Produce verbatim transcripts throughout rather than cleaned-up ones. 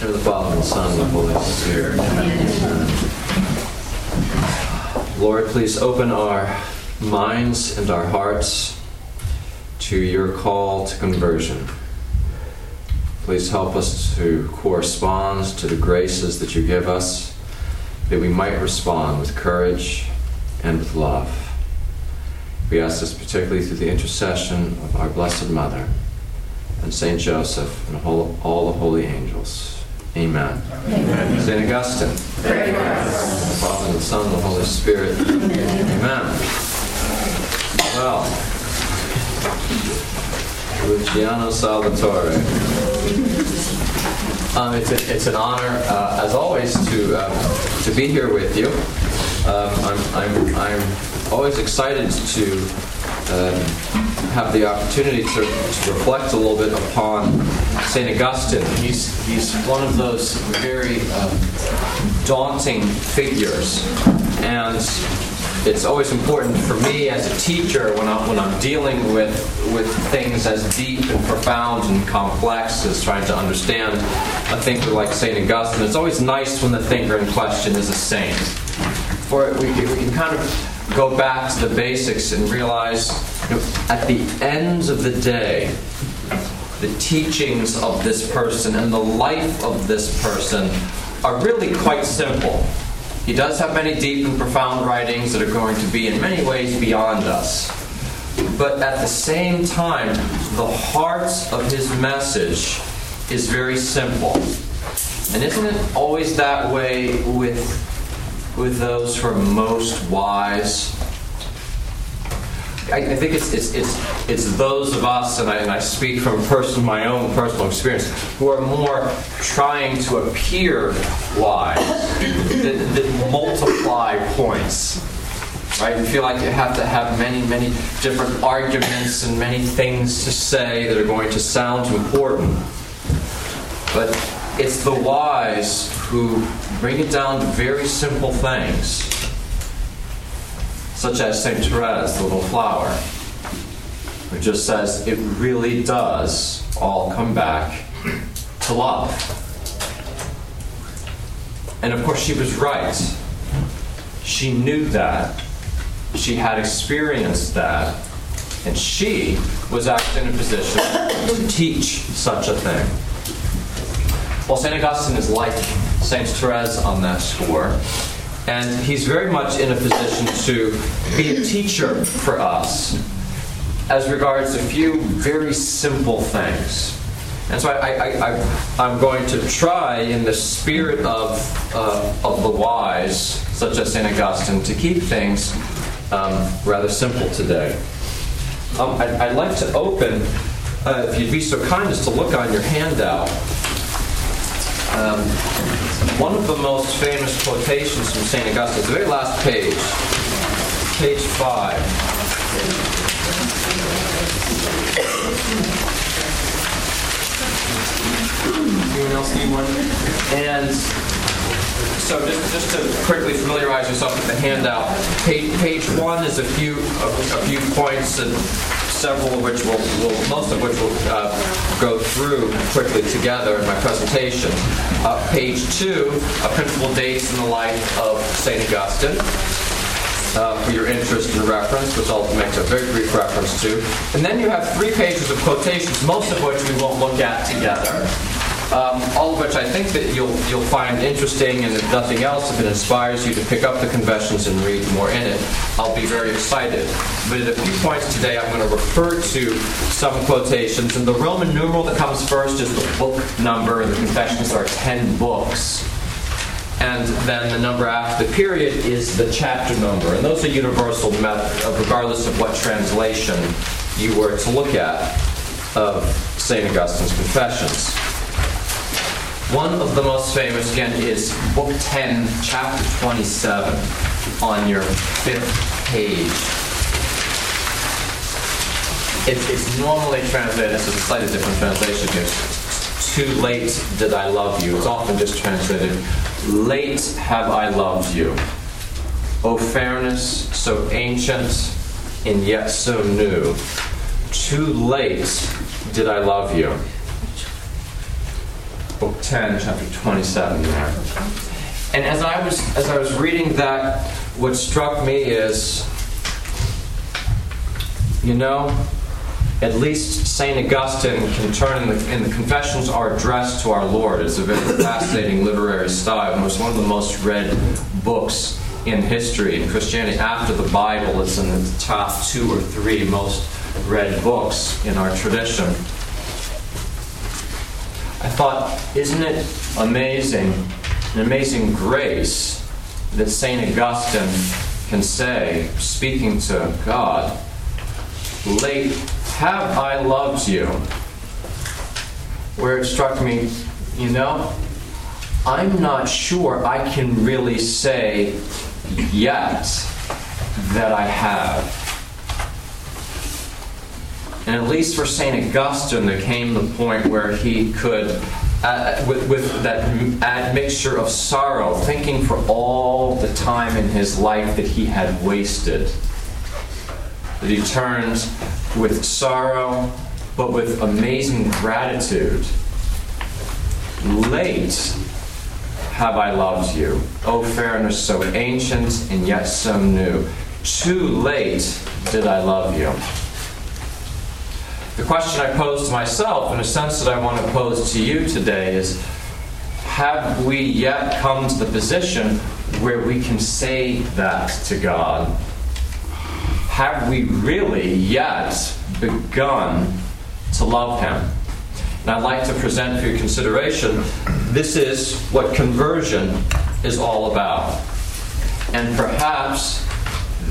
In the name of the Father, and the Son, and the Holy Spirit. Amen. Lord, please open our minds and our hearts to your call to conversion. Please help us to correspond to the graces that you give us, that we might respond with courage and with love. We ask this particularly through the intercession of our Blessed Mother, and Saint Joseph, and all, all the holy angels. Amen. Amen. Saint Augustine. Praise the Father, and the Son, and the Holy Spirit. Amen. Amen. Well, Luciano Salvatore. Um, it's a, it's an honor, uh, as always, to uh, to be here with you. Um, I'm I'm I'm always excited to um, have the opportunity to, to reflect a little bit upon Saint Augustine. He's he's one of those very um, daunting figures, and it's always important for me as a teacher when I'm when I'm dealing with with things as deep and profound and complex as trying to understand a thinker like Saint Augustine. It's always nice when the thinker in question is a saint. For we we can kind of go back to the basics and realize, you know, at the end of the day, the teachings of this person and the life of this person are really quite simple. He does have many deep and profound writings that are going to be in many ways beyond us. But at the same time, the heart of his message is very simple. And isn't it always that way with with those who are most wise? I, I think it's, it's it's it's those of us, and I, and I speak from person, my own personal experience, who are more trying to appear wise that, that multiply points, right? You feel like you have to have many, many different arguments and many things to say that are going to sound important. But it's the wise who bring it down to very simple things, such as Saint Therese, the little flower, who just says, it really does all come back to love. And of course she was right. She knew that. She had experienced that. And she was actually in a position to teach such a thing. Well, Saint Augustine is like Saint Therese on that score, and he's very much in a position to be a teacher for us as regards a few very simple things. And so I, I, I, I'm going to try, in the spirit of uh, of the wise, such as Saint Augustine, to keep things um, rather simple today. Um, I'd, I'd like to open, uh, if you'd be so kind as to look on your handout. Um, one of the most famous quotations from Saint Augustine, the very last page, page five. Anyone else need one? And so, just, just to quickly familiarize yourself with the handout, page, page one is a few a, a few points and several of which will, will most of which will uh, go through quickly together in my presentation. Uh, page two, a principal dates in the life of Saint Augustine, uh, for your interest and reference, which I'll make a very brief reference to. And then you have three pages of quotations, most of which we won't look at together, um, all of which I think that you'll you'll find interesting, and if nothing else, if it inspires you to pick up the Confessions and read more in it, I'll be very excited. But at a few points today, I'm going to refer to some quotations, and the Roman numeral that comes first is the book number, and the Confessions are ten books. And then the number after the period is the chapter number, and those are universal, regardless of what translation you were to look at of Saint Augustine's Confessions. One of the most famous, again, is Book ten, Chapter twenty-seven, on your fifth page. It, it's normally translated, this is a slightly different translation here. Too late did I love you. It's often just translated, late have I loved you. O fairness, so ancient and yet so new. Too late did I love you. Book ten, chapter twenty-seven there. And as I was as I was reading that, what struck me is, you know, at least Saint Augustine can turn, and the, and the Confessions are addressed to our Lord. It's a very fascinating literary style, and was one of the most read books in history. In Christianity, after the Bible, it's in the top two or three most read books in our tradition. I thought, isn't it amazing, an amazing grace that Saint Augustine can say, speaking to God, late have I loved you? Where it struck me, you know, I'm not sure I can really say yet that I have. And at least for Saint Augustine, there came the point where he could, uh, with, with that admixture of sorrow, thinking for all the time in his life that he had wasted, that he turned with sorrow, but with amazing gratitude. Late have I loved you, O fairness so ancient and yet so new. Too late did I love you. The question I pose to myself, in a sense that I want to pose to you today, is, have we yet come to the position where we can say that to God? Have we really yet begun to love him? And I'd like to present for your consideration, this is what conversion is all about. And perhaps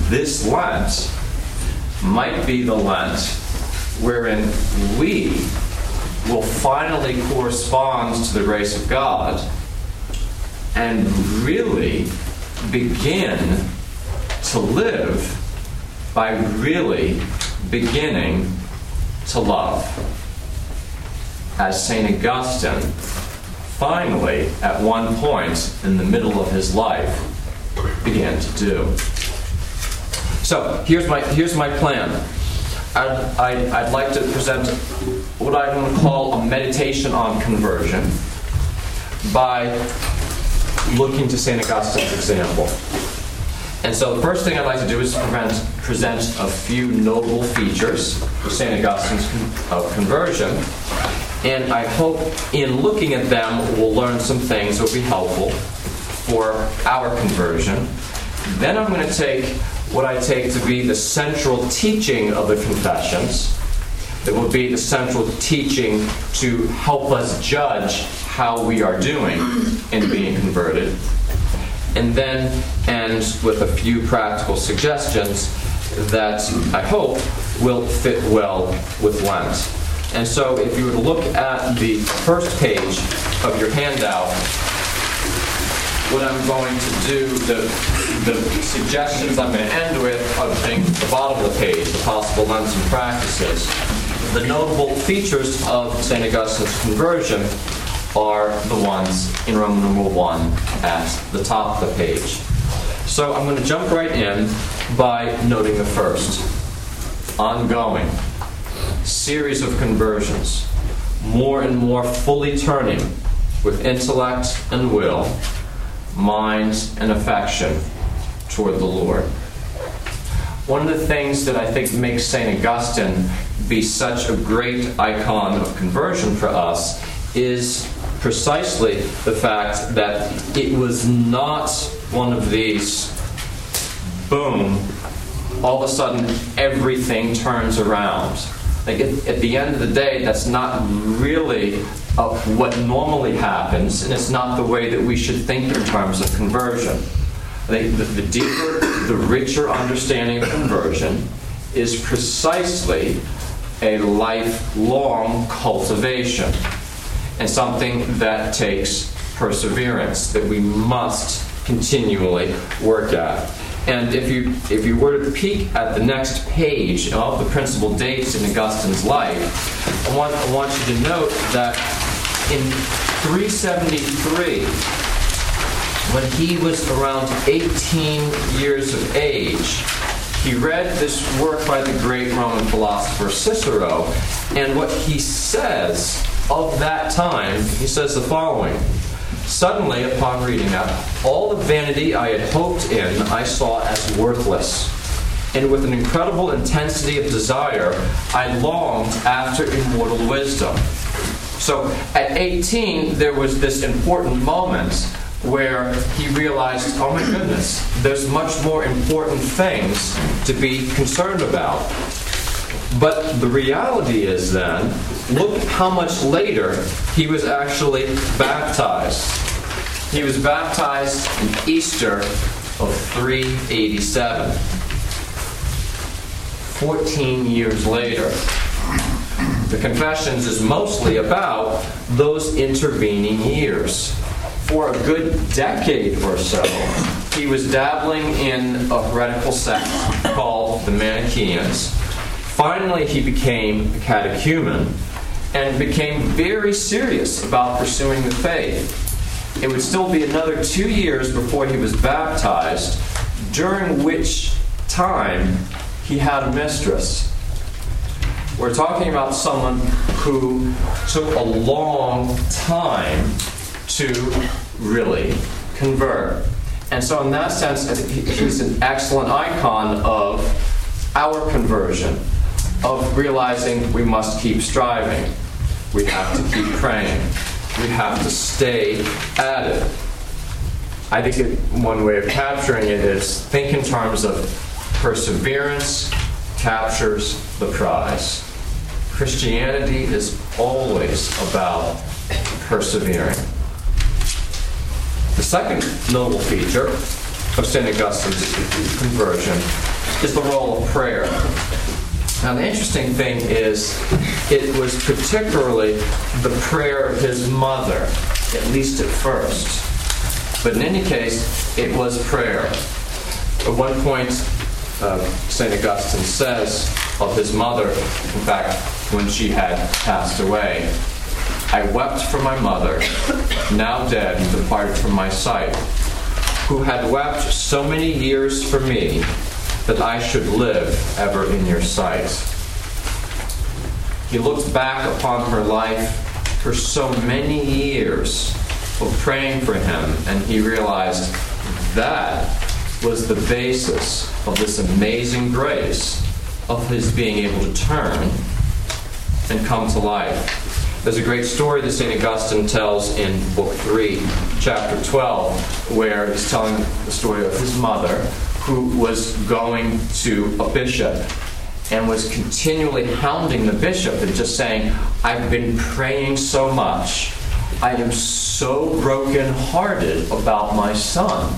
this Lent might be the Lent wherein we will finally correspond to the grace of God and really begin to live by really beginning to love, as Saint Augustine finally, at one point in the middle of his life, began to do. So here's my here's my plan. I'd, I'd, I'd like to present what I'm going to call a meditation on conversion by looking to Saint Augustine's example. And so the first thing I'd like to do is prevent, present a few noble features of Saint Augustine's con- of conversion. And I hope in looking at them, we'll learn some things that will be helpful for our conversion. Then I'm going to take what I take to be the central teaching of the Confessions. That will be the central teaching to help us judge how we are doing in being converted. And then ends with a few practical suggestions that I hope will fit well with Lent. And so if you would look at the first page of your handout, what I'm going to do, the, the suggestions I'm going to end with are the things at the bottom of the page, the possible Lenten and practices. The notable features of Saint Augustine's conversion are the ones in Roman numeral one at the top of the page. So I'm going to jump right in by noting the first. Ongoing. Series of conversions. More and more fully turning with intellect and will, mind and affection toward the Lord. One of the things that I think makes Saint Augustine be such a great icon of conversion for us is precisely the fact that it was not one of these, boom, all of a sudden everything turns around. Like at, at the end of the day, that's not really uh, what normally happens, and it's not the way that we should think in terms of conversion. I think the, the deeper, the richer understanding of conversion is precisely a lifelong cultivation, and something that takes perseverance, that we must continually work at. And if you if you were to peek at the next page of the principal dates in Augustine's life, I want, I want you to note that in three seventy-three, when he was around eighteen years of age, he read this work by the great Roman philosopher Cicero, and what he says of that time, he says the following: "Suddenly, upon reading that, all the vanity I had hoped in I saw as worthless, and with an incredible intensity of desire, I longed after immortal wisdom." So at eighteen, there was this important moment where he realized, oh my goodness, there's much more important things to be concerned about. But the reality is then, look how much later he was actually baptized. He was baptized in Easter of three eighty-seven. Fourteen years later. The Confessions is mostly about those intervening years. For a good decade or so, he was dabbling in a heretical sect called the Manichaeans. Finally, he became a catechumen and became very serious about pursuing the faith. It would still be another two years before he was baptized, during which time he had a mistress. We're talking about someone who took a long time to really convert. And so in that sense, he's an excellent icon of our conversion, of realizing we must keep striving, we have to keep praying, we have to stay at it. I think it, one way of capturing it is think in terms of perseverance captures the prize. Christianity is always about persevering. The second notable feature of Saint Augustine's conversion is the role of prayer. Now, the interesting thing is, it was particularly the prayer of his mother, at least at first. But in any case, it was prayer. At one point, uh, Saint Augustine says of his mother, in fact, when she had passed away, "I wept for my mother, now dead and departed from my sight, who had wept so many years for me, that I should live ever in your sight." He looked back upon her life for so many years of praying for him, and he realized that was the basis of this amazing grace of his being able to turn and come to life. There's a great story that Saint Augustine tells in Book three, Chapter twelve, where he's telling the story of his mother, who was going to a bishop and was continually hounding the bishop and just saying, "I've been praying so much. I am so brokenhearted about my son.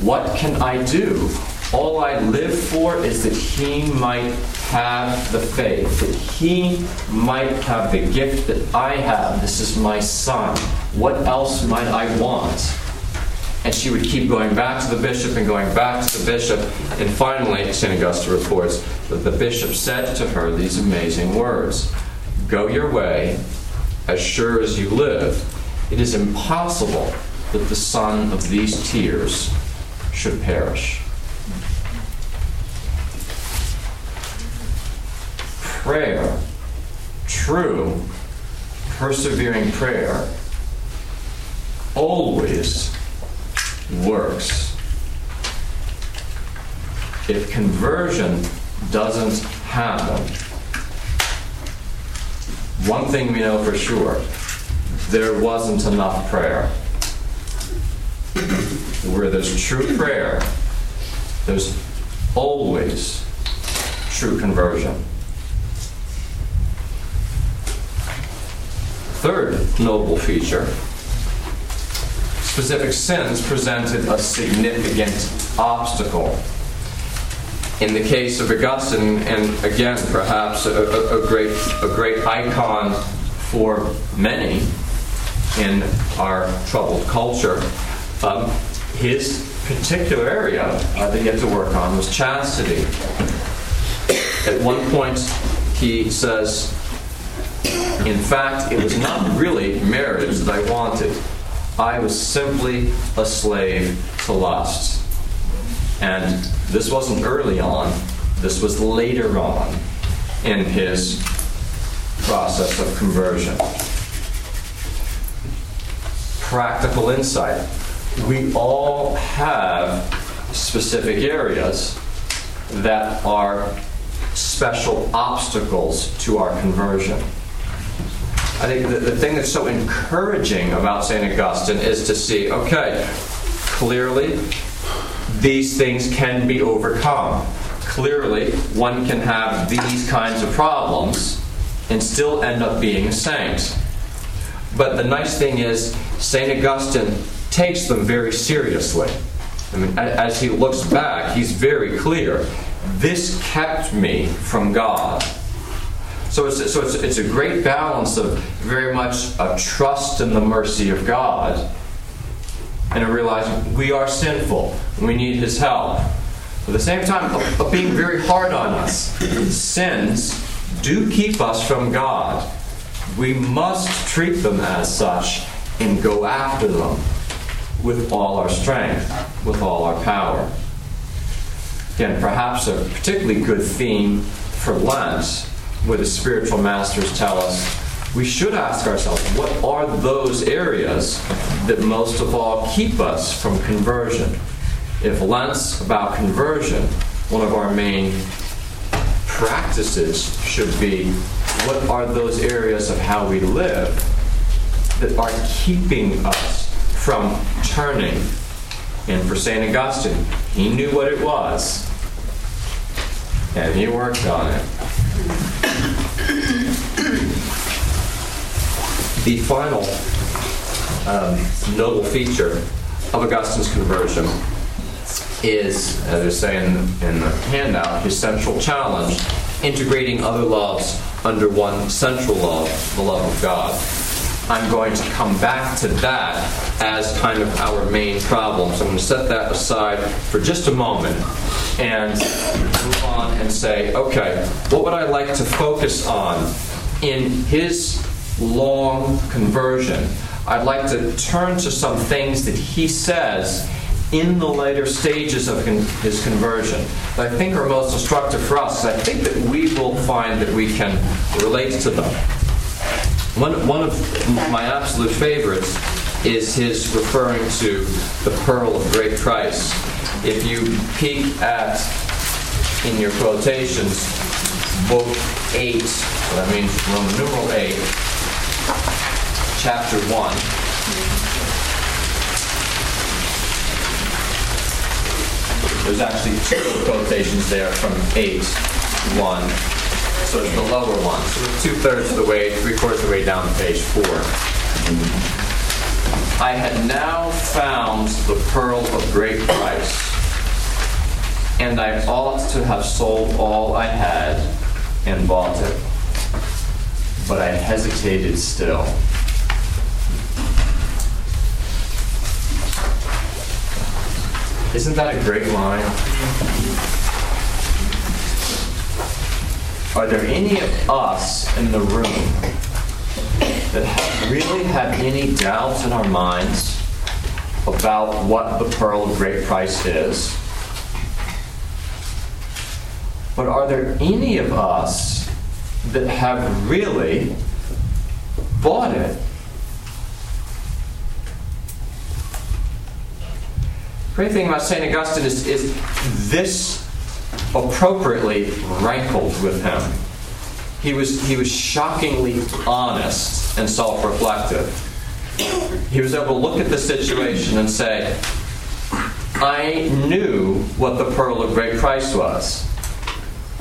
What can I do? All I live for is that he might have the faith, that he might have the gift that I have. This is my son. What else might I want?" And she would keep going back to the bishop and going back to the bishop. And finally, Saint Augustine reports that the bishop said to her these amazing words, "Go your way, as sure as you live. It is impossible that the son of these tears should perish." Prayer, true, persevering prayer, always works. If conversion doesn't happen, one thing we know for sure, there wasn't enough prayer. Where there's true prayer, there's always true conversion. Third noble feature: specific sins presented a significant obstacle. In the case of Augustine, and again, perhaps a, a, a great, a great icon for many in our troubled culture, um, his particular area uh, that he had to work on was chastity. At one point, he says, "In fact, it was not really marriage that I wanted. I was simply a slave to lust." And this wasn't early on, this was later on in his process of conversion. practical insight. We all have specific areas that are special obstacles to our conversion. I think the, the thing that's so encouraging about Saint Augustine is to see, okay, clearly these things can be overcome. Clearly one can have these kinds of problems and still end up being a saint. But the nice thing is Saint Augustine takes them very seriously. I mean, as he looks back, he's very clear. This kept me from God. So it's so it's, it's a great balance of very much a trust in the mercy of God, and a realizing we are sinful, we need His help. But at the same time, of being very hard on us. Sins do keep us from God. We must treat them as such and go after them with all our strength, with all our power. Again, perhaps a particularly good theme for Lent, where the spiritual masters tell us we should ask ourselves, what are those areas that most of all keep us from conversion? If Lent's about conversion, one of our main practices should be, what are those areas of how we live that are keeping us from turning? And for Saint Augustine, he knew what it was, and he worked on it. The final um, noble feature of Augustine's conversion is, as they're saying in the handout, his central challenge, integrating other loves under one central love, the love of God. I'm going to come back to that as kind of our main problem. So I'm going to set that aside for just a moment and move on and say, okay, what would I like to focus on in his long conversion? I'd like to turn to some things that he says in the later stages of his conversion that I think are most instructive for us. I think that we will find that we can relate to them. One, one of my absolute favorites is his referring to the pearl of great price. If you peek at, in your quotations, book eight, that means Roman numeral eight, chapter one. There's actually two quotations there from eight, one. So it's the lower one. So it's two-thirds of the way, three-quarters of the way down to page four. I had now found the pearl of great price, and I ought to have sold all I had and bought it. But I hesitated still. Isn't that a great line? Are there any of us in the room that have really have any doubts in our minds about what the pearl of great price is? But are there any of us that have really bought it? The great thing about Saint Augustine is, is this appropriately rankled with him. He was he was shockingly honest and self-reflective. He was able to look at the situation and say, I knew what the pearl of great price was.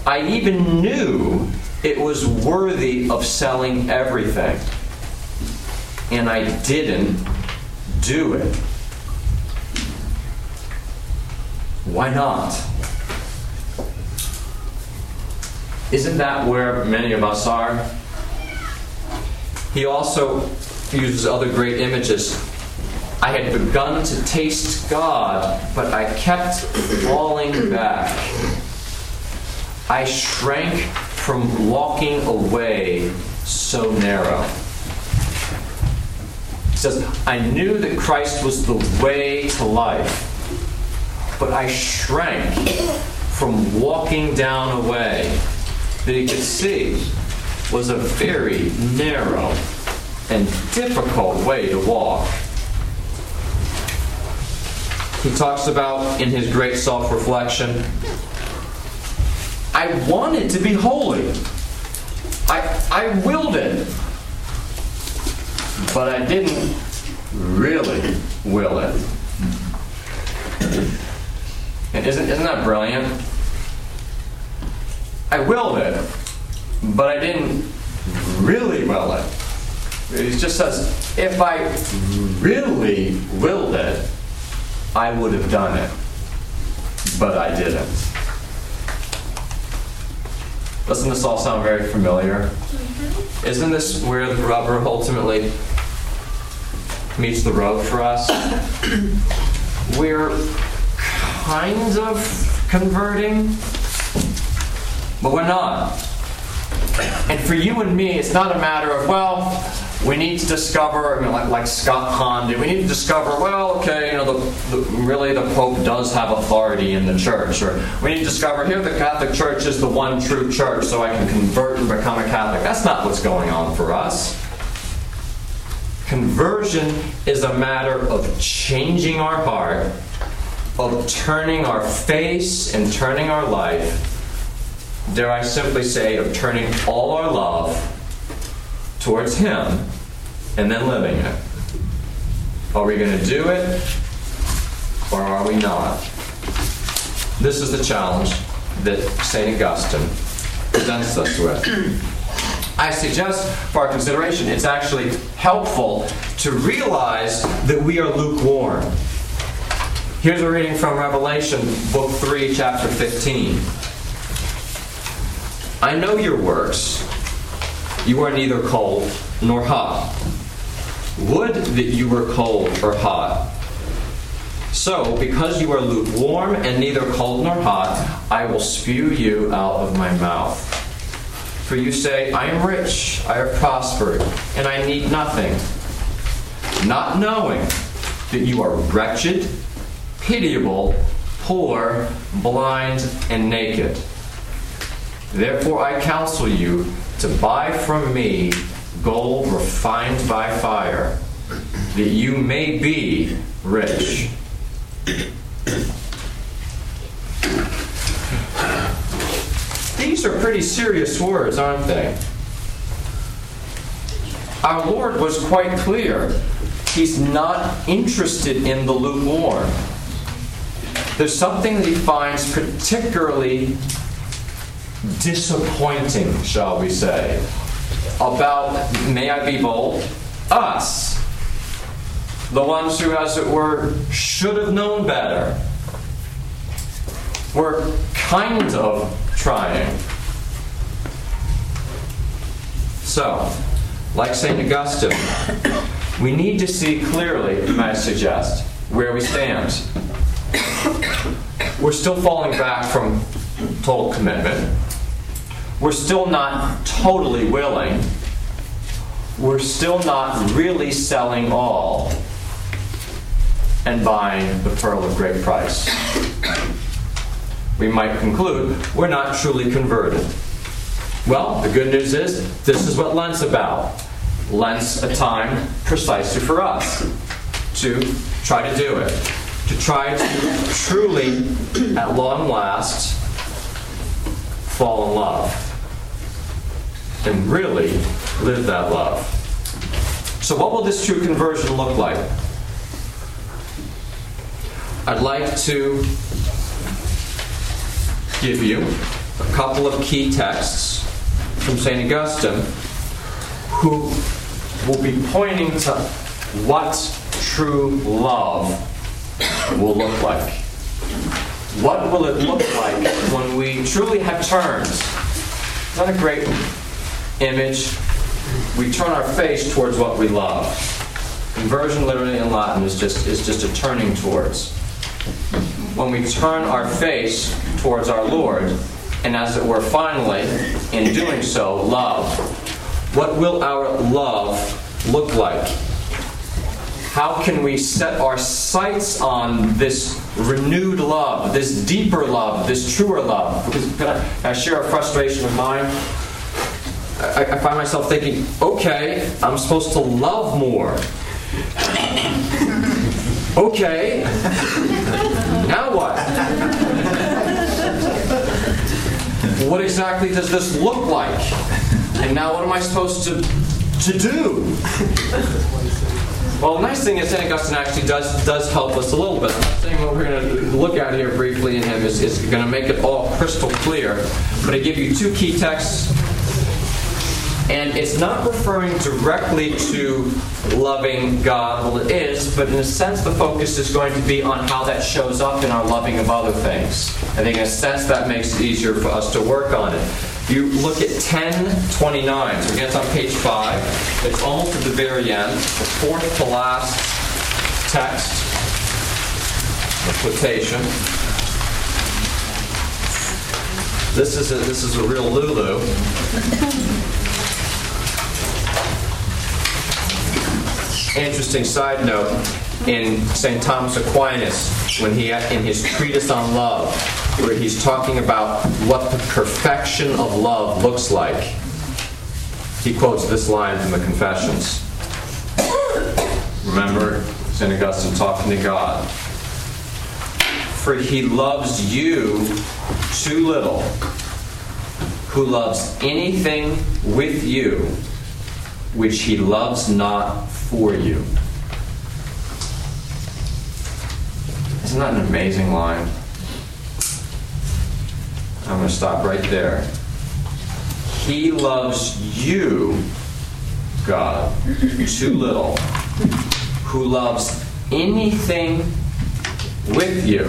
I even knew it was worthy of selling everything. And I didn't do it. Why not? Isn't that where many of us are? He also uses other great images. I had begun to taste God, but I kept falling back. I shrank from walking away so narrow. He says, I knew that Christ was the way to life, but I shrank from walking down a way that he could see was a very narrow and difficult way to walk. he talks about in his great self-reflection. I wanted to be holy. I, I willed it. But I didn't really will it. And isn't, isn't that brilliant? I willed it, but I didn't really will it. It just says, if I really willed it, I would have done it, but I didn't. Doesn't this all sound very familiar? Isn't this where the rubber ultimately meets the road for us? We're kind of converting, but we're not. And for you and me, it's not a matter of, well, we need to discover, I mean, like, like Scott Hahn did, we need to discover, well, okay, you know, the, the, really the Pope does have authority in the church. Or we need to discover, here the Catholic Church is the one true church, so I can convert and become a Catholic. That's not what's going on for us. Conversion is a matter of changing our heart, of turning our face and turning our life, dare I simply say, of turning all our love towards Him and then living it. Are we going to do it, or are we not? This is the challenge that Saint Augustine presents us with. I suggest for our consideration, it's actually helpful to realize that we are lukewarm. Here's a reading from Revelation, book three, chapter fifteen. I know your works. You are neither cold nor hot. Would that you were cold or hot. So, because you are lukewarm and neither cold nor hot, I will spew you out of my mouth. For you say, I am rich, I have prospered, and I need nothing. Not knowing that you are wretched, pitiable, poor, blind, and naked. Therefore I counsel you to buy from me gold refined by fire, that you may be rich. These are pretty serious words, aren't they? Our Lord was quite clear. He's not interested in the lukewarm. There's something that he finds particularly disappointing, shall we say, about, may I be bold, us, the ones who, as it were, should have known better. We're kind of trying. So, like Saint Augustine, we need to see clearly, may I suggest, where we stand. We're still falling back from total commitment. We're still not totally willing. We're still not really selling all and buying the pearl of great price. We might conclude we're not truly converted. Well, the good news is this is what Lent's about. Lent's a time precisely for us to try to do it, to try to truly, at long last, fall in love and really live that love. So what will this true conversion look like? I'd like to give you a couple of key texts from Saint Augustine who will be pointing to what true love will look like. What will it look like when we truly have turned? Isn't that a great image? We turn our face towards what we love. Conversion, literally in Latin, is just is just a turning towards. When we turn our face towards our Lord, and as it were, finally, in doing so, love. What will our love look like? How can we set our sights on this renewed love, this deeper love, this truer love? Because can I, can I share a frustration of mine? I, I find myself thinking, okay, I'm supposed to love more. Okay, Now what? What exactly does this look like? And now what am I supposed to, to do? Well, the nice thing is Saint Augustine actually does does help us a little bit. The thing what we're going to look at here briefly in him is, is going to make it all crystal clear. But I give you two key texts. And it's not referring directly to loving God. Well, it is, but in a sense, the focus is going to be on how that shows up in our loving of other things. I think in a sense, that makes it easier for us to work on it. You look at ten twenty-nine. So again, it's on page five. It's almost at the very end, the fourth to last text, the quotation. This is a, this is a real Lulu. Interesting side note, in Saint Thomas Aquinas, when he in his treatise on love, where he's talking about what the perfection of love looks like, he quotes this line from the Confessions. Remember, Saint Augustine talking to God. For he loves you too little, who loves anything with you, which he loves not for you. Isn't that an amazing line? I'm going to stop right there. He loves you, God, too little, who loves anything with you,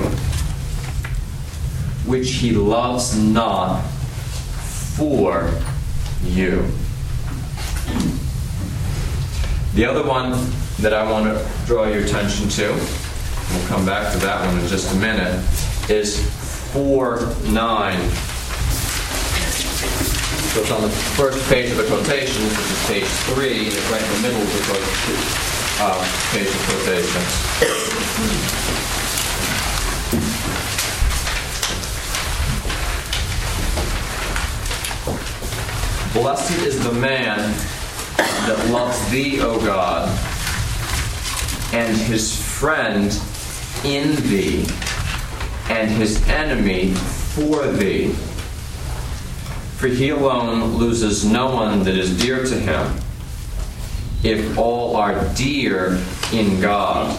which he loves not for you. The other one that I want to draw your attention to, we'll come back to that one in just a minute, is four nine. So it's on the first page of the quotations, which is page three, and it's right in the middle of the quotations, uh, page of quotations. Blessed is the man that loves thee, O God, and his friend in thee, and his enemy for thee. For he alone loses no one that is dear to him, if all are dear in God,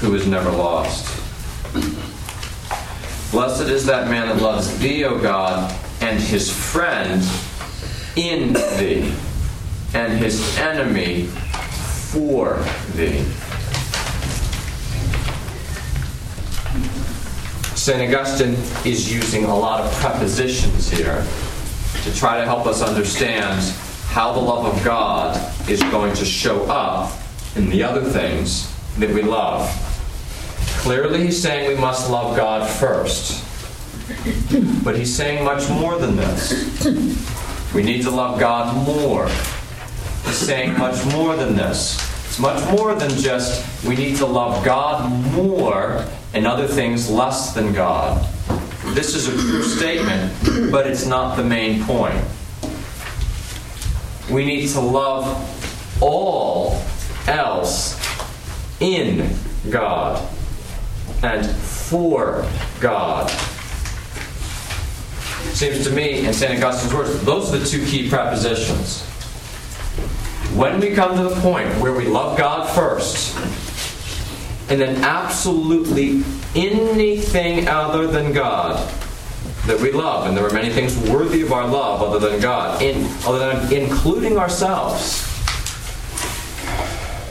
who is never lost. Blessed is that man that loves thee, O God, and his friend in thee, and his enemy for thee. Saint Augustine is using a lot of prepositions here to try to help us understand how the love of God is going to show up in the other things that we love. Clearly, he's saying we must love God first. But he's saying much more than this. We need to love God more. He's saying much more than this. It's much more than just we need to love God more and other things less than God. This is a true statement, but it's not the main point. We need to love all else in God and for God. It seems to me, in Saint Augustine's words, those are the two key prepositions. When we come to the point where we love God first, and then absolutely anything other than God that we love, and there are many things worthy of our love other than God, in, other than including ourselves,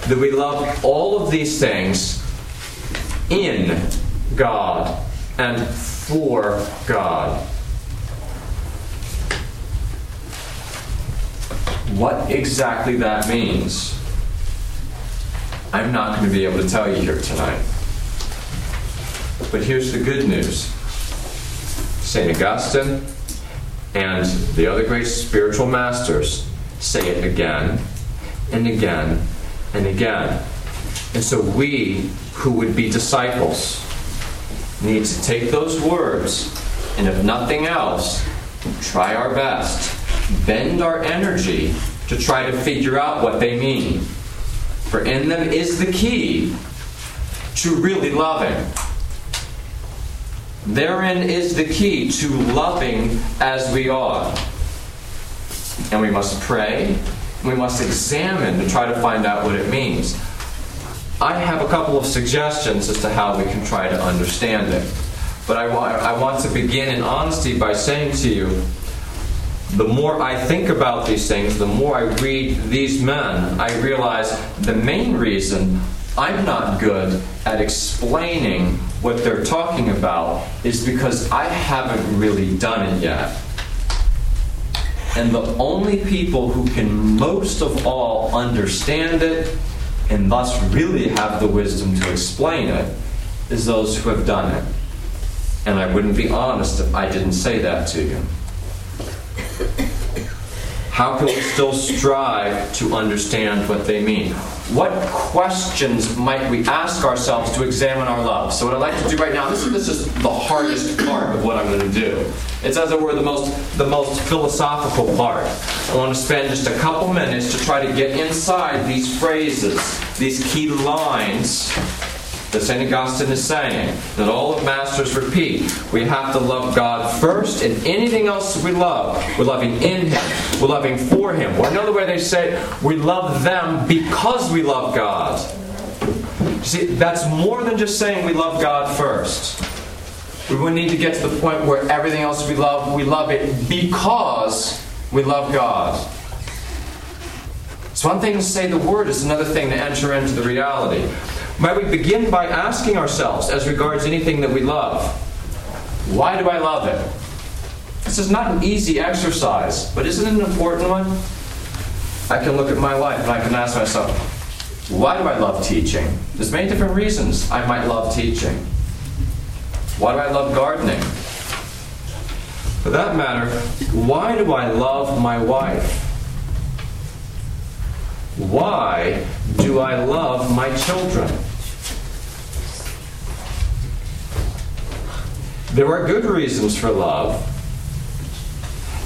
that we love all of these things in God and for God. What exactly that means, I'm not going to be able to tell you here tonight. But here's the good news. Saint Augustine and the other great spiritual masters say it again and again and again. And so we, who would be disciples, need to take those words and, if nothing else, try our best. Bend our energy to try to figure out what they mean. For in them is the key to really loving. Therein is the key to loving as we are. And we must pray. We must examine to try to find out what it means. I have a couple of suggestions as to how we can try to understand it. But I want, I want to begin in honesty by saying to you, the more I think about these things, the more I read these men, I realize the main reason I'm not good at explaining what they're talking about is because I haven't really done it yet. And the only people who can most of all understand it and thus really have the wisdom to explain it is those who have done it. And I wouldn't be honest if I didn't say that to you. How can we still strive to understand what they mean? What questions might we ask ourselves to examine our love? So what I'd like to do right now, this is, this is the hardest part of what I'm going to do. It's, as it were, the most, the most philosophical part. I want to spend just a couple minutes to try to get inside these phrases, these key lines that Saint Augustine is saying, that all of masters repeat. We have to love God first, and anything else we love, we're loving in Him, we're loving for Him. Or another way they say it, we love them because we love God. See, that's more than just saying we love God first. We would need to get to the point where everything else we love, we love it because we love God. It's one thing to say the word, it's another thing to enter into the reality. Might we begin by asking ourselves, as regards anything that we love, why do I love it? This is not an easy exercise, but isn't it an important one? I can look at my life and I can ask myself, why do I love teaching? There's many different reasons I might love teaching. Why do I love gardening? For that matter, why do I love my wife? Why do I love my children? There are good reasons for love,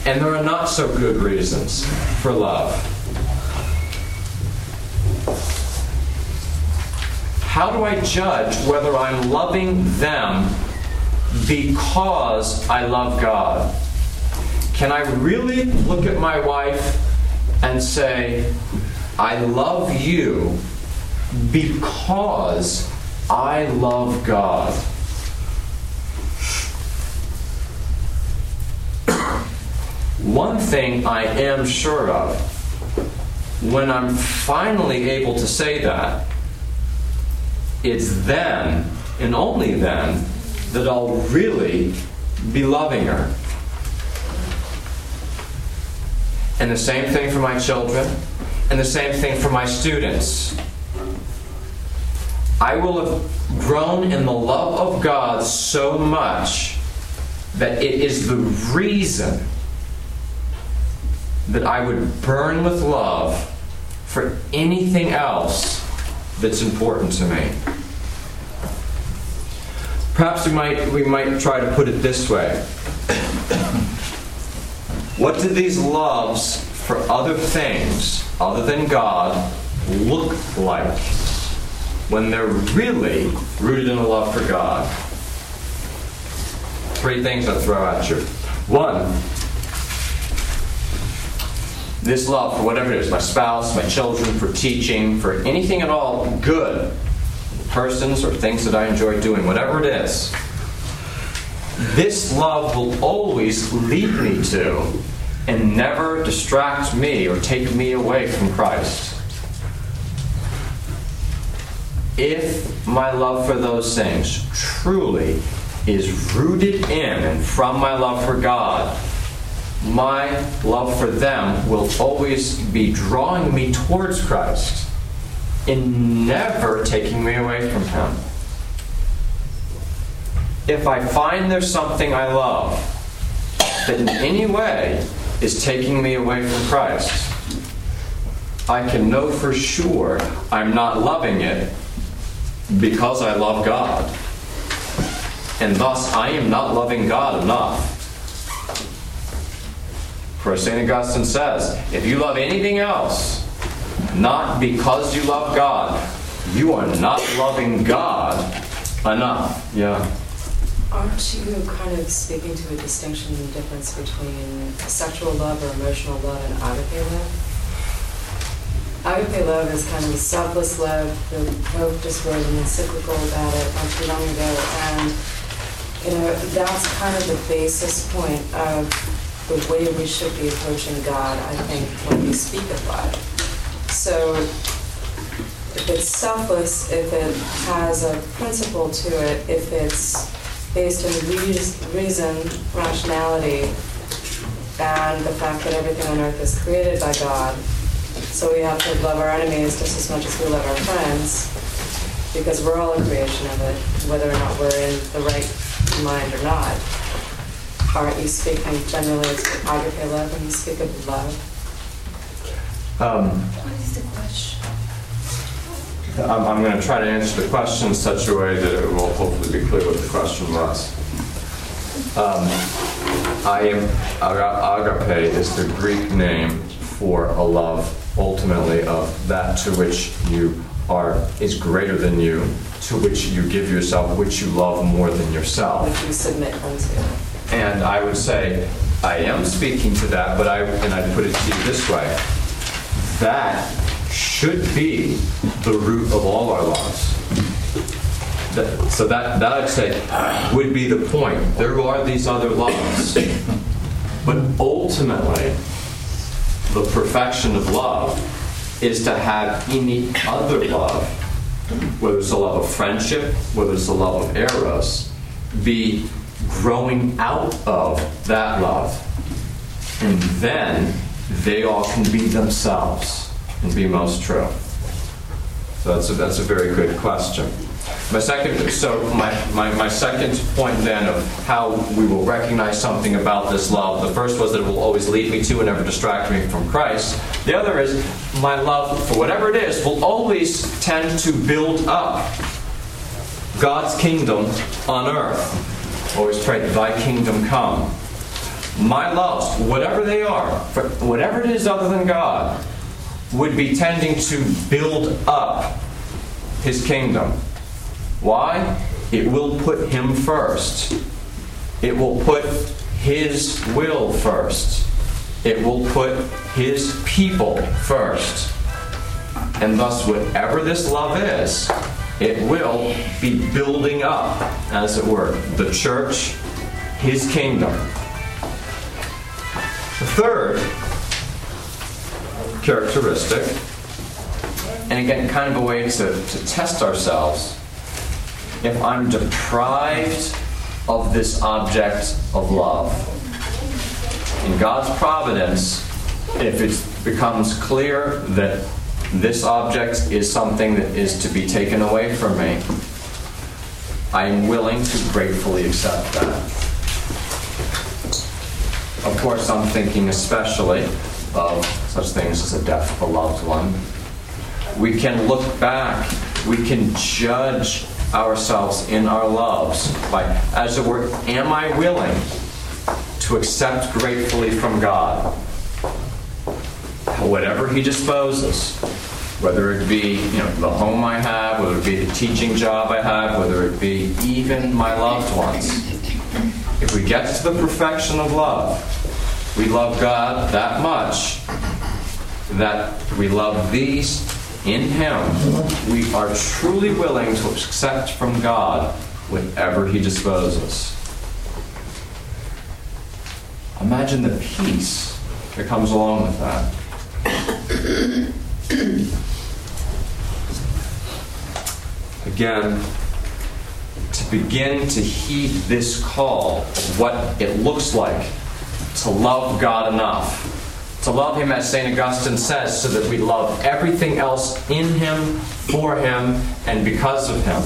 and there are not so good reasons for love. How do I judge whether I'm loving them because I love God? Can I really look at my wife and say, I love you because I love God? One thing I am sure of, when I'm finally able to say that, it's then, and only then, that I'll really be loving her. And the same thing for my children. And the same thing for my students. I will have grown in the love of God so much that it is the reason that I would burn with love for anything else that's important to me. Perhaps we might, we might try to put it this way. What do these loves for other things other than God look like when they're really rooted in a love for God? Three things I throw at you. One, this love for whatever it is, my spouse, my children, for teaching, for anything at all good, persons or things that I enjoy doing, whatever it is, this love will always lead me to and never distract me or take me away from Christ. If my love for those things truly is rooted in and from my love for God, my love for them will always be drawing me towards Christ and never taking me away from Him. If I find there's something I love that in any way is taking me away from Christ, I can know for sure I'm not loving it because I love God. And thus, I am not loving God enough. For Saint Augustine says, if you love anything else, not because you love God, you are not loving God enough. Yeah, Aren't you kind of speaking to a distinction and difference between sexual love or emotional love and agape love? Agape love is kind of the selfless love. The Pope just wrote an encyclical about it not too long ago, and you know that's kind of the basis point of the way we should be approaching God, I think, when we speak of God. So if it's selfless, if it has a principle to it, if it's based on re- reason, rationality, and the fact that everything on earth is created by God, so we have to love our enemies just as much as we love our friends, because we're all a creation of it, whether or not we're in the right mind or not. Aren't you speaking generally of agape love when you speak of love? Um, what is the question? I'm, I'm going to try to answer the question in such a way that it will hopefully be clear what the question was. Um, I am, agape is the Greek name for a love, ultimately, of that to which you are, is greater than you, to which you give yourself, which you love more than yourself. Which you submit unto. And I would say, I am speaking to that, but I and I put it to you this way. That should be the root of all our laws. That, so that, that, I'd say, would be the point. There are these other laws. But ultimately, the perfection of love is to have any other love, whether it's the love of friendship, whether it's the love of eros, be growing out of that love, and then they all can be themselves and be most true. So that's a, that's a very good question. My second, so my, my, my second point then of how we will recognize something about this love. The first was that it will always lead me to and never distract me from Christ. The other is my love for whatever it is will always tend to build up God's kingdom on earth. Always pray that thy kingdom come. My loves, whatever they are, whatever it is other than God, would be tending to build up his kingdom. Why? It will put him first. It will put his will first. It will put his people first. And thus, whatever this love is, it will be building up, as it were, the church, his kingdom. The third characteristic, and again, kind of a way to, to test ourselves, if I'm deprived of this object of love, in God's providence, if it becomes clear that this object is something that is to be taken away from me, I am willing to gratefully accept that. Of course, I'm thinking especially of such things as a death of a loved one. We can look back, we can judge ourselves in our loves by, as it were, am I willing to accept gratefully from God whatever he disposes, whether it be you know the home I have, whether it be the teaching job I have, whether it be even my loved ones. If we get to the perfection of love, we love God that much that we love these in him. We are truly willing to accept from God whatever he disposes. Imagine the peace that comes along with that. Again, to begin to heed this call of what it looks like to love God enough, to love him as Saint Augustine says, so that we love everything else in him, for him, and because of him,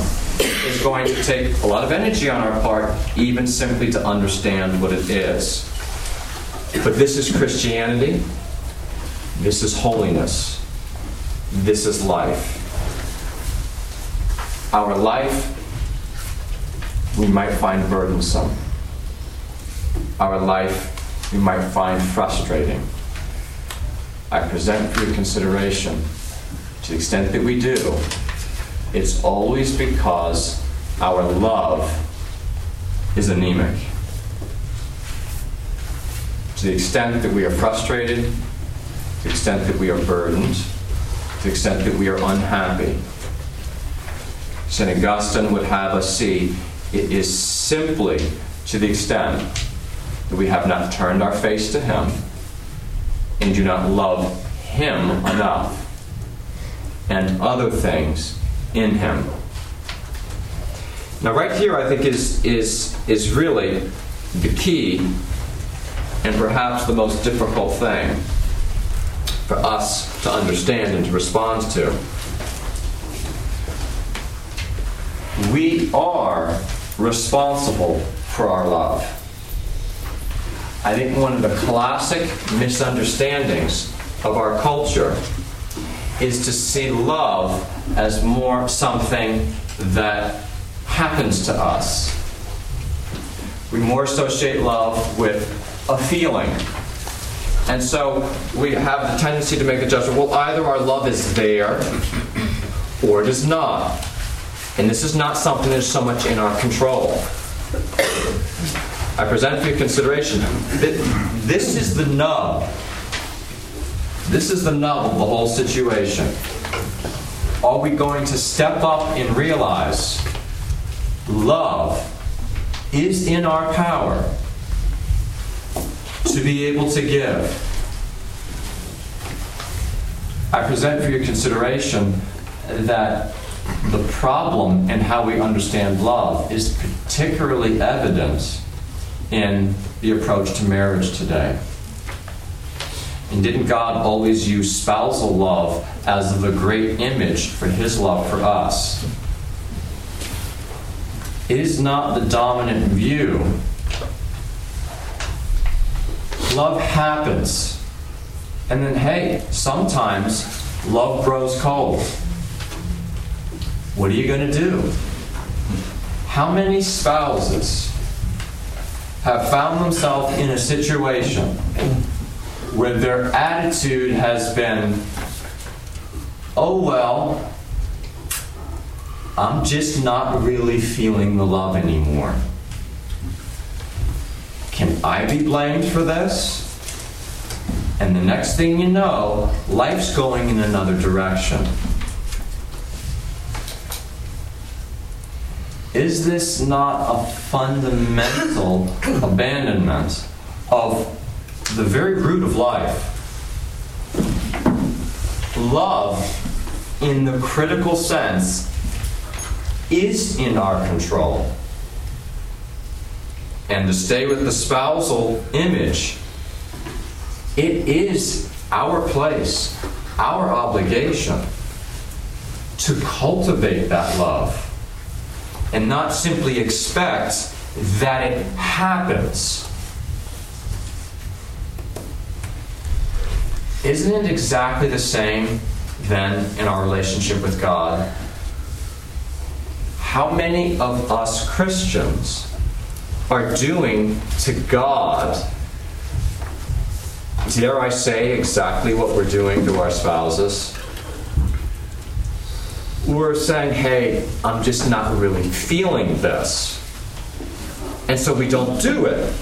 is going to take a lot of energy on our part, even simply to understand what it is. But this is Christianity. This is holiness. This is life. Our life, we might find burdensome. Our life, we might find frustrating. I present for your consideration, to the extent that we do, it's always because our love is anemic. To the extent that we are frustrated, to the extent that we are burdened, to the extent that we are unhappy, Saint Augustine would have us see it is simply to the extent that we have not turned our face to Him and do not love Him enough and other things in Him. Now, right here, I think is is is really the key and perhaps the most difficult thing for us to understand and to respond to. We are responsible for our love. I think one of the classic misunderstandings of our culture is to see love as more something that happens to us. We more associate love with a feeling. And so we have the tendency to make the judgment, well, either our love is there or it is not. And this is not something that is so much in our control. I present for your consideration that this is the nub. This is the nub of the whole situation. Are we going to step up and realize love is in our power to be able to give? I present for your consideration that the problem in how we understand love is particularly evident in the approach to marriage today. And didn't God always use spousal love as the great image for His love for us? It is not the dominant view. Love happens. And then, hey, sometimes love grows cold. What are you going to do? How many spouses have found themselves in a situation where their attitude has been, oh, well, I'm just not really feeling the love anymore. Can I be blamed for this? And the next thing you know, life's going in another direction. Is this not a fundamental abandonment of the very root of life? Love, in the critical sense, is in our control. And to stay with the spousal image, it is our place, our obligation to cultivate that love. And not simply expect that it happens. Isn't it exactly the same, then, in our relationship with God? How many of us Christians are doing to God, dare I say, exactly what we're doing to our spouses? We're saying, hey, I'm just not really feeling this. And so we don't do it.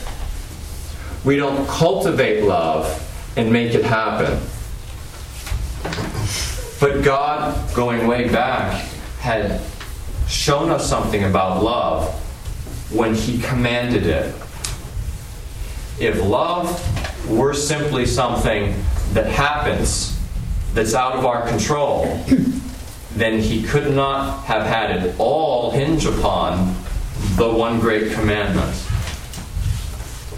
We don't cultivate love and make it happen. But God, going way back, had shown us something about love when He commanded it. If love were simply something that happens, that's out of our control, then He could not have had it all hinge upon the one great commandment,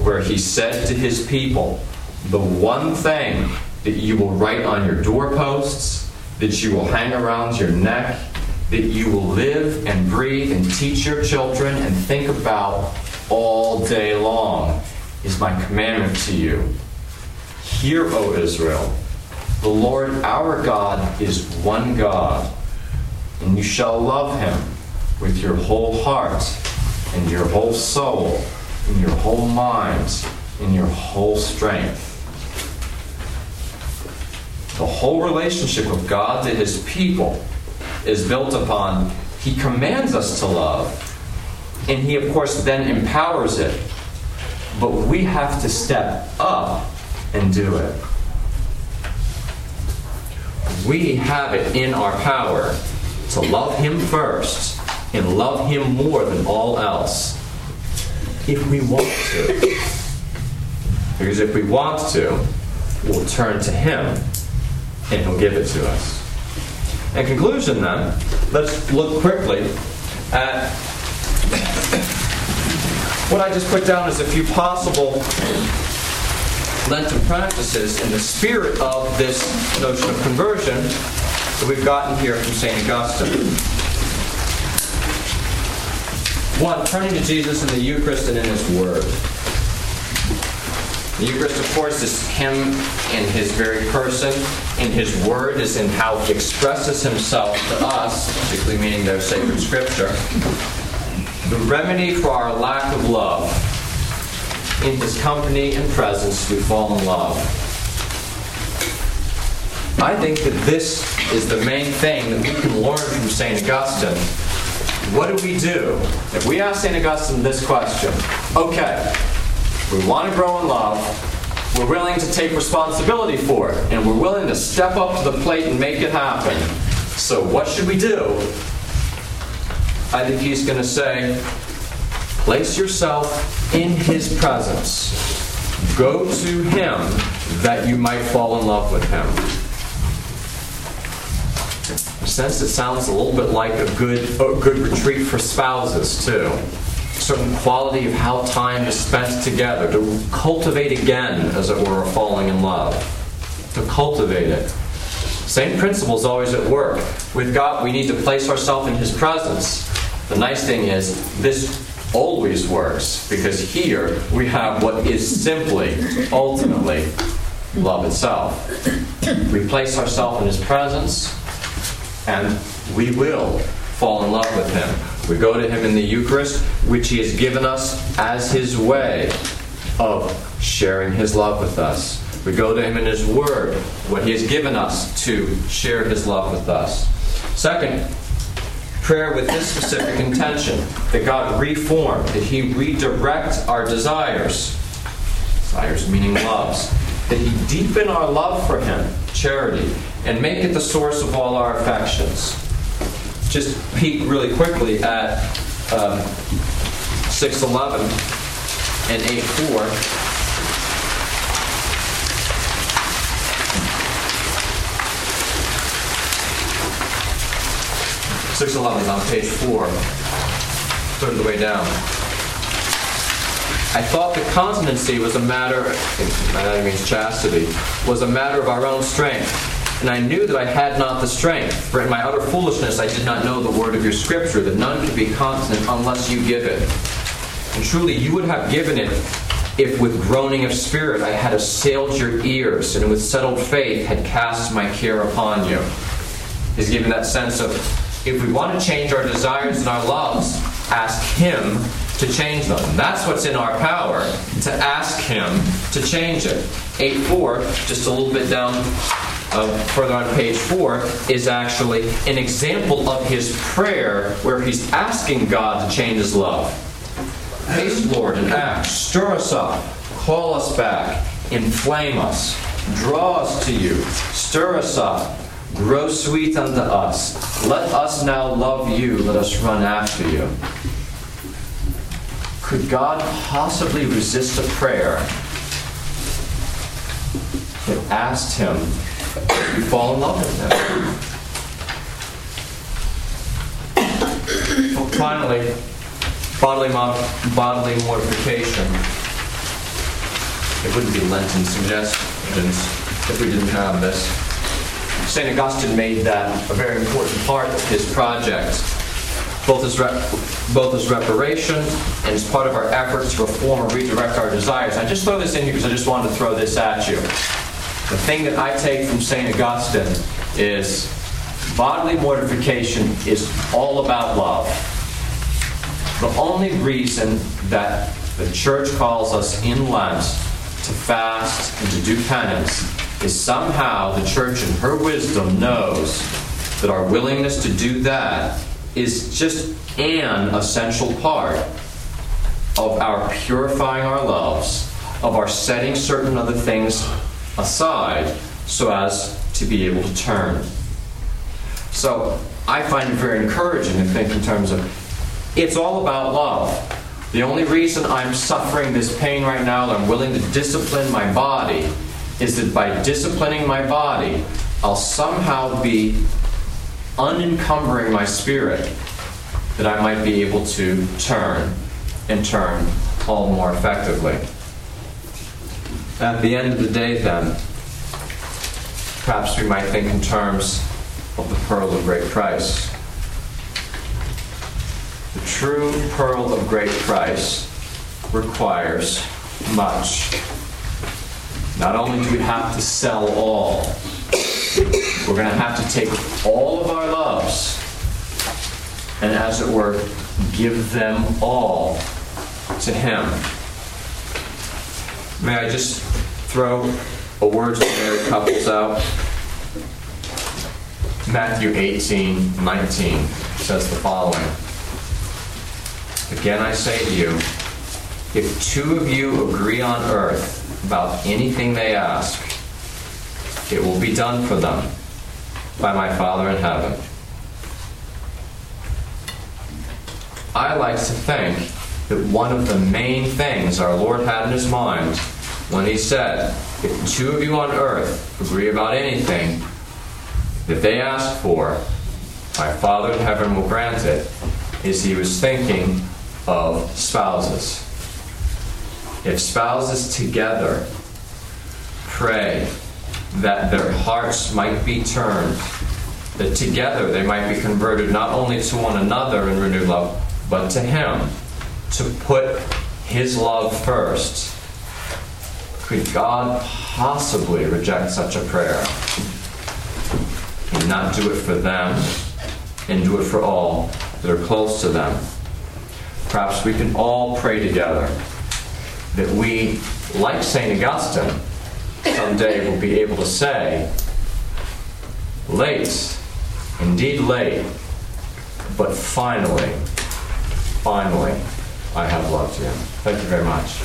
where He said to His people, the one thing that you will write on your doorposts, that you will hang around your neck, that you will live and breathe and teach your children and think about all day long, is my commandment to you. Hear, O Israel, the Lord our God is one God. And you shall love Him with your whole heart, and your whole soul, and your whole mind, and your whole strength. The whole relationship of God to His people is built upon He commands us to love, And he, of course, then empowers it. But we have to step up and do it. We have it in our power to love him first and love him more than all else if we want to. Because if we want to, we'll turn to him and he'll give it to us. In conclusion, then, let's look quickly at what I just put down as a few possible Lenten practices in the spirit of this notion of conversion that we've gotten here from Saint Augustine. One, turning to Jesus in the Eucharist and in his Word. The Eucharist, of course, is him in his very person, in his Word is in how he expresses himself to us, particularly meaning their sacred scripture. The remedy for our lack of love. In his company and presence, we fall in love. I think that this is the main thing that we can learn from Saint Augustine. What do we do? If we ask Saint Augustine this question, okay, we want to grow in love, we're willing to take responsibility for it, and we're willing to step up to the plate and make it happen. So what should we do? I think he's going to say, place yourself in his presence. Go to him that you might fall in love with him. In a sense, it sounds a little bit like a good, a good retreat for spouses, too. A certain quality of how time is spent together, to cultivate again, as it were, a falling in love. To cultivate it. Same principles always at work. With God, we need to place ourselves in his presence. The nice thing is, this always works, because here we have what is simply, ultimately, love itself. We place ourselves in his presence, and we will fall in love with him. We go to him in the Eucharist, which he has given us as his way of sharing his love with us. We go to him in his Word, what he has given us to share his love with us. Second, prayer with this specific intention, that God reform, that he redirect our desires, desires meaning loves, that he deepen our love for him, charity, and make it the source of all our affections. Just peek really quickly at um, six eleven and eight four. six eleven is on page four, third of the way down. I thought that continency was a matter, by that I mean chastity, was a matter of our own strength. And I knew that I had not the strength, for in my utter foolishness I did not know the word of your scripture, that none could be continent unless you give it. And truly you would have given it if with groaning of spirit I had assailed your ears, and with settled faith had cast my care upon you. He's given that sense of, if we want to change our desires and our loves, ask him to change them. That's what's in our power, to ask him to change it. eight four, just a little bit down uh, further on page four, is actually an example of his prayer where he's asking God to change his love. Haste, Lord, and act. Stir us up. Call us back. Inflame us. Draw us to you. Stir us up. Grow sweet unto us. Let us now love you. Let us run after you. Could God possibly resist a prayer that asked him to fall in love with him? Well, finally, bodily, mod- bodily mortification. It wouldn't be Lenten suggestions if we didn't have this. Saint Augustine made that a very important part of his project, both as, rep- both as reparation and as part of our efforts to reform and redirect our desires. I just throw this in here because I just wanted to throw this at you. The thing that I take from Saint Augustine is bodily mortification is all about love. The only reason that the Church calls us in Lent to fast and to do penance is somehow the Church in her wisdom knows that our willingness to do that is just an essential part of our purifying our loves, of our setting certain other things aside so as to be able to turn. So I find it very encouraging to think in terms of it's all about love. The only reason I'm suffering this pain right now and I'm willing to discipline my body is that by disciplining my body, I'll somehow be unencumbering my spirit that I might be able to turn and turn all more effectively. At the end of the day, then, perhaps we might think in terms of the pearl of great price. The true pearl of great price requires much. Not only do we have to sell all, we're going to have to take all of our loves and, as it were, give them all to Him. May I just throw a word to the married couples out? Matthew eighteen nineteen says the following. Again I say to you, if two of you agree on earth about anything they ask, it will be done for them by my Father in heaven. I like to think that one of the main things our Lord had in his mind when he said, if two of you on earth agree about anything that they ask for, my Father in heaven will grant it, is he was thinking of spouses. If spouses together pray that their hearts might be turned, that together they might be converted not only to one another in renewed love, but to him, to put his love first. Could God possibly reject such a prayer and not do it for them and do it for all that are close to them? Perhaps we can all pray together that we, like Saint Augustine, someday will be able to say, late, indeed late, but finally, finally, I have loved you. Thank you very much.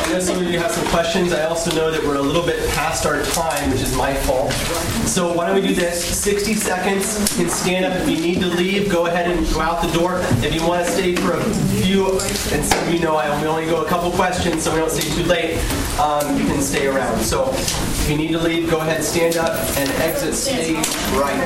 I know some of you have some questions. I also know that we're a little bit past our time, which is my fault. So why don't we do this? sixty seconds. You can stand up. If you need to leave, go ahead and go out the door. If you want to stay for a few, and some of you know I only go a couple questions so we don't stay too late, um, you can stay around. So if you need to leave, go ahead, stand up, and exit stage right.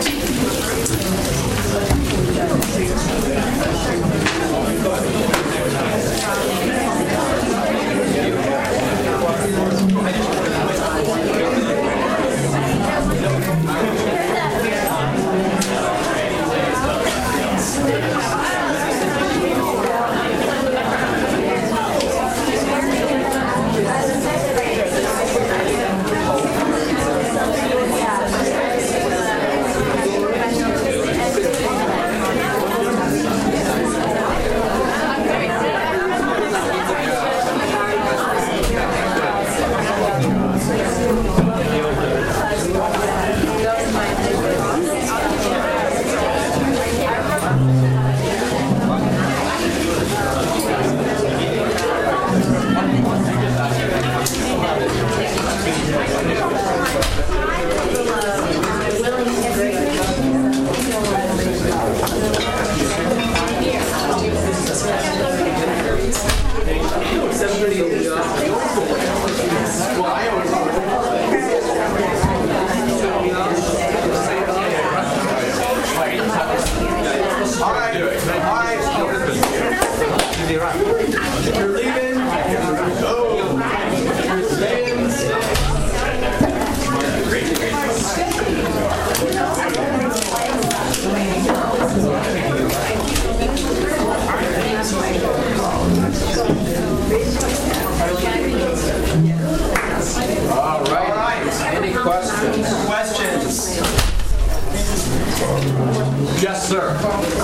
Questions? Questions? Yes, sir.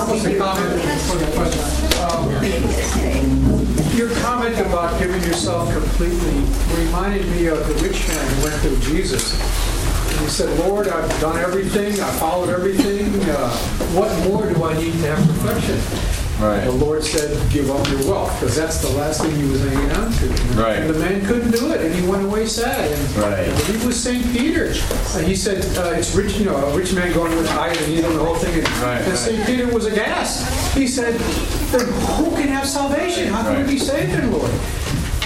Almost a comment for the question. Um, your comment about giving yourself completely reminded me of the rich man who went to Jesus. He said, Lord, I've done everything. I followed everything. Uh, what more do I need to have perfection? Right. The Lord said, give up your wealth, because that's the last thing he was hanging on to. And right. the man couldn't do it, and he went away sad. And right. he was Saint Peter. And he said, uh, it's rich, you know, a rich man going with high and eating the whole thing. And, right, and right. Saint Peter was aghast. He said, then who can have salvation? How can right. we be saved in Lord?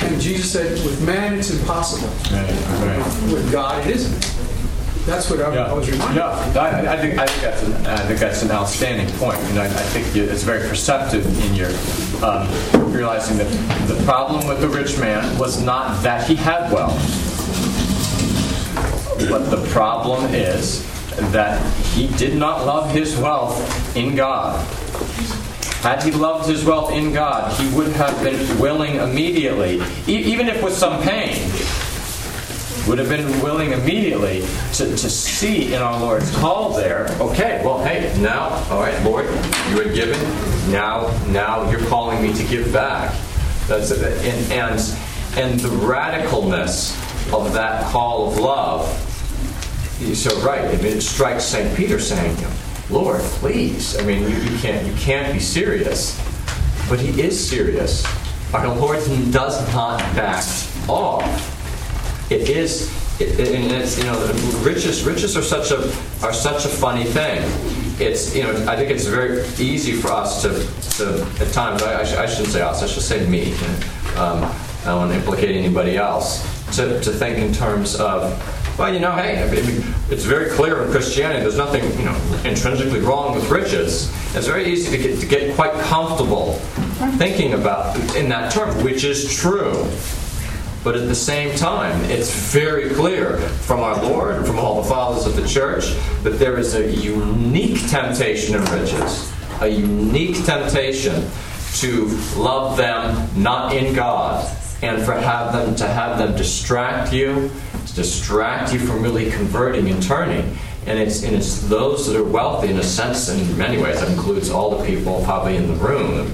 And Jesus said, with man it's impossible. Right. Right. With God it isn't. That's what I, yeah. I was reminded. No, I, I think I think that's an, I think that's an outstanding point. You know, I, I think it's very perceptive in your um, realizing that the problem with the rich man was not that he had wealth, but the problem is that he did not love his wealth in God. Had he loved his wealth in God, he would have been willing immediately, e- even if with some pain. Would have been willing immediately to, to see in our Lord's call there, okay, well, hey, now, all right, Lord, you had given, now now you're calling me to give back. That's it. And, and, and the radicalness of that call of love, you're so right, I mean, it strikes Saint Peter saying, Lord, please, I mean, you, you can't you can't be serious, but he is serious. Our Lord does not back off. It is, it, and it's, you know, riches. Riches are such a are such a funny thing. It's, you know, I think it's very easy for us to, to at times. I, I, sh- I shouldn't say us. I should say me. Um, I don't want to implicate anybody else. To to think in terms of, well, you know, hey, I mean, it's very clear in Christianity. There's nothing, you know, intrinsically wrong with riches. It's very easy to get to get quite comfortable thinking about in that term, which is true. But at the same time, it's very clear from our Lord and from all the fathers of the church that there is a unique temptation in riches, a unique temptation to love them not in God and for have them to have them distract you, to distract you from really converting and turning. And it's and it's those that are wealthy in a sense, in many ways, that includes all the people probably in the room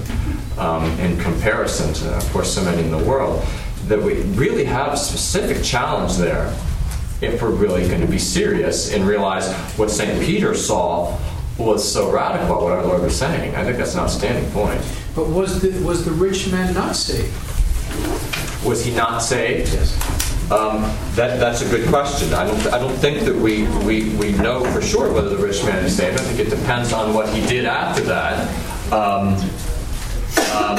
um, in comparison to, of course, so many in the world. That we really have a specific challenge there if we're really going to be serious and realize what Saint Peter saw was so radical about what our Lord was saying. I think that's an outstanding point. But was the, was the rich man not saved? Was he not saved? Yes. Um, that that's a good question. I don't I don't think that we, we, we know for sure whether the rich man is saved. I think it depends on what he did after that. Um, Um,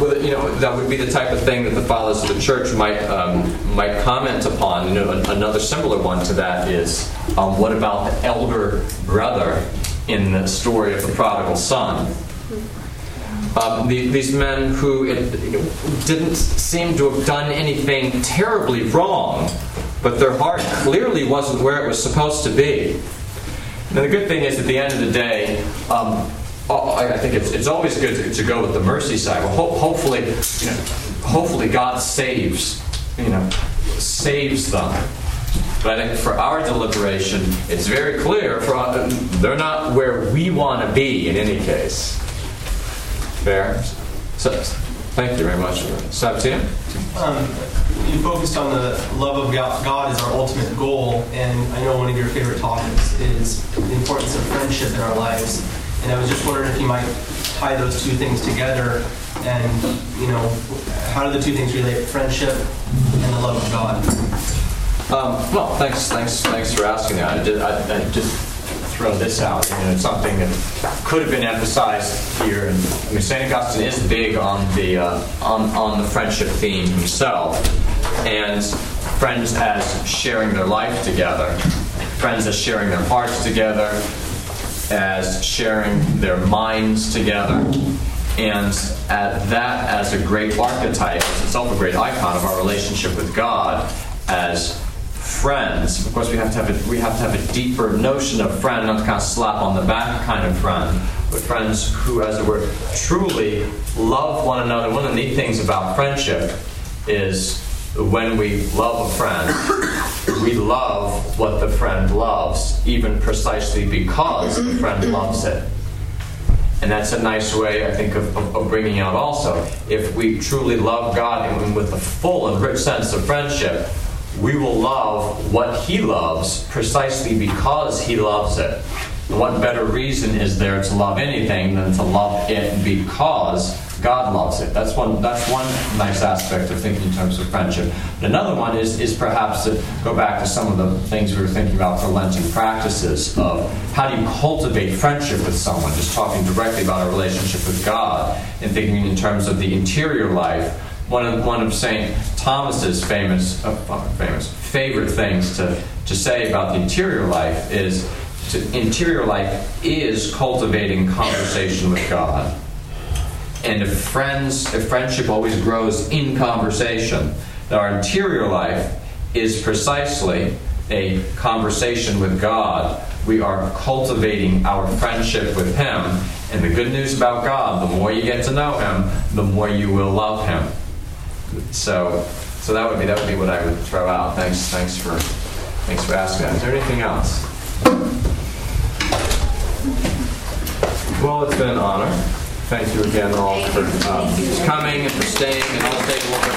well, you know, that would be the type of thing that the fathers of the church might um, might comment upon. You know, another similar one to that is, um, what about the elder brother in the story of the prodigal son? Um, the, these men who it, you know, didn't seem to have done anything terribly wrong, but their heart clearly wasn't where it was supposed to be. Now, the good thing is, at the end of the day. Um, Oh, I think it's, it's always good to, to go with the mercy side. Well, ho- hopefully, you know, hopefully God saves, you know, saves them. But I think for our deliberation, it's very clear for uh, they're not where we want to be in any case. Fair. So, thank you very much, Sabatina. Um, you focused on the love of God as our ultimate goal, and I know one of your favorite topics is the importance of friendship in our lives. And I was just wondering if you might tie those two things together and, you know, how do the two things relate? Friendship and the love of God. Um, well, thanks thanks, thanks for asking that. I, did, I, I just throw this out. You know, it's something that could have been emphasized here. And, I mean, Saint Augustine is big on the, uh, on, on the friendship theme himself. And friends as sharing their life together. Friends as sharing their hearts together. As sharing their minds together, and at that as a great archetype, it's itself a great icon of our relationship with God as friends. Of course, we have to have a, we have to have a deeper notion of friend, not the kind of slap on the back kind of friend, but friends who, as it were, truly love one another. One of the neat things about friendship is when we love a friend, we love what the friend loves, even precisely because the friend loves it. And that's a nice way, I think, of, of, of bringing out also. If we truly love God and with a full and rich sense of friendship, we will love what He loves precisely because He loves it. And what better reason is there to love anything than to love it because God loves it? That's one that's one nice aspect of thinking in terms of friendship. But another one is, is perhaps to go back to some of the things we were thinking about for Lenten practices of how do you cultivate friendship with someone, just talking directly about a relationship with God and thinking in terms of the interior life. One of one of Saint Thomas's famous uh, famous favorite things to, to say about the interior life is to, interior life is cultivating conversation with God. And if friends, if friendship always grows in conversation, that our interior life is precisely a conversation with God. We are cultivating our friendship with Him. And the good news about God, the more you get to know Him, the more you will love Him. So, so that would be that would be what I would throw out. Thanks, thanks for, thanks for asking. Is there anything else? Well, it's been an honor. Thank you again all for um, coming and for staying, and all the table.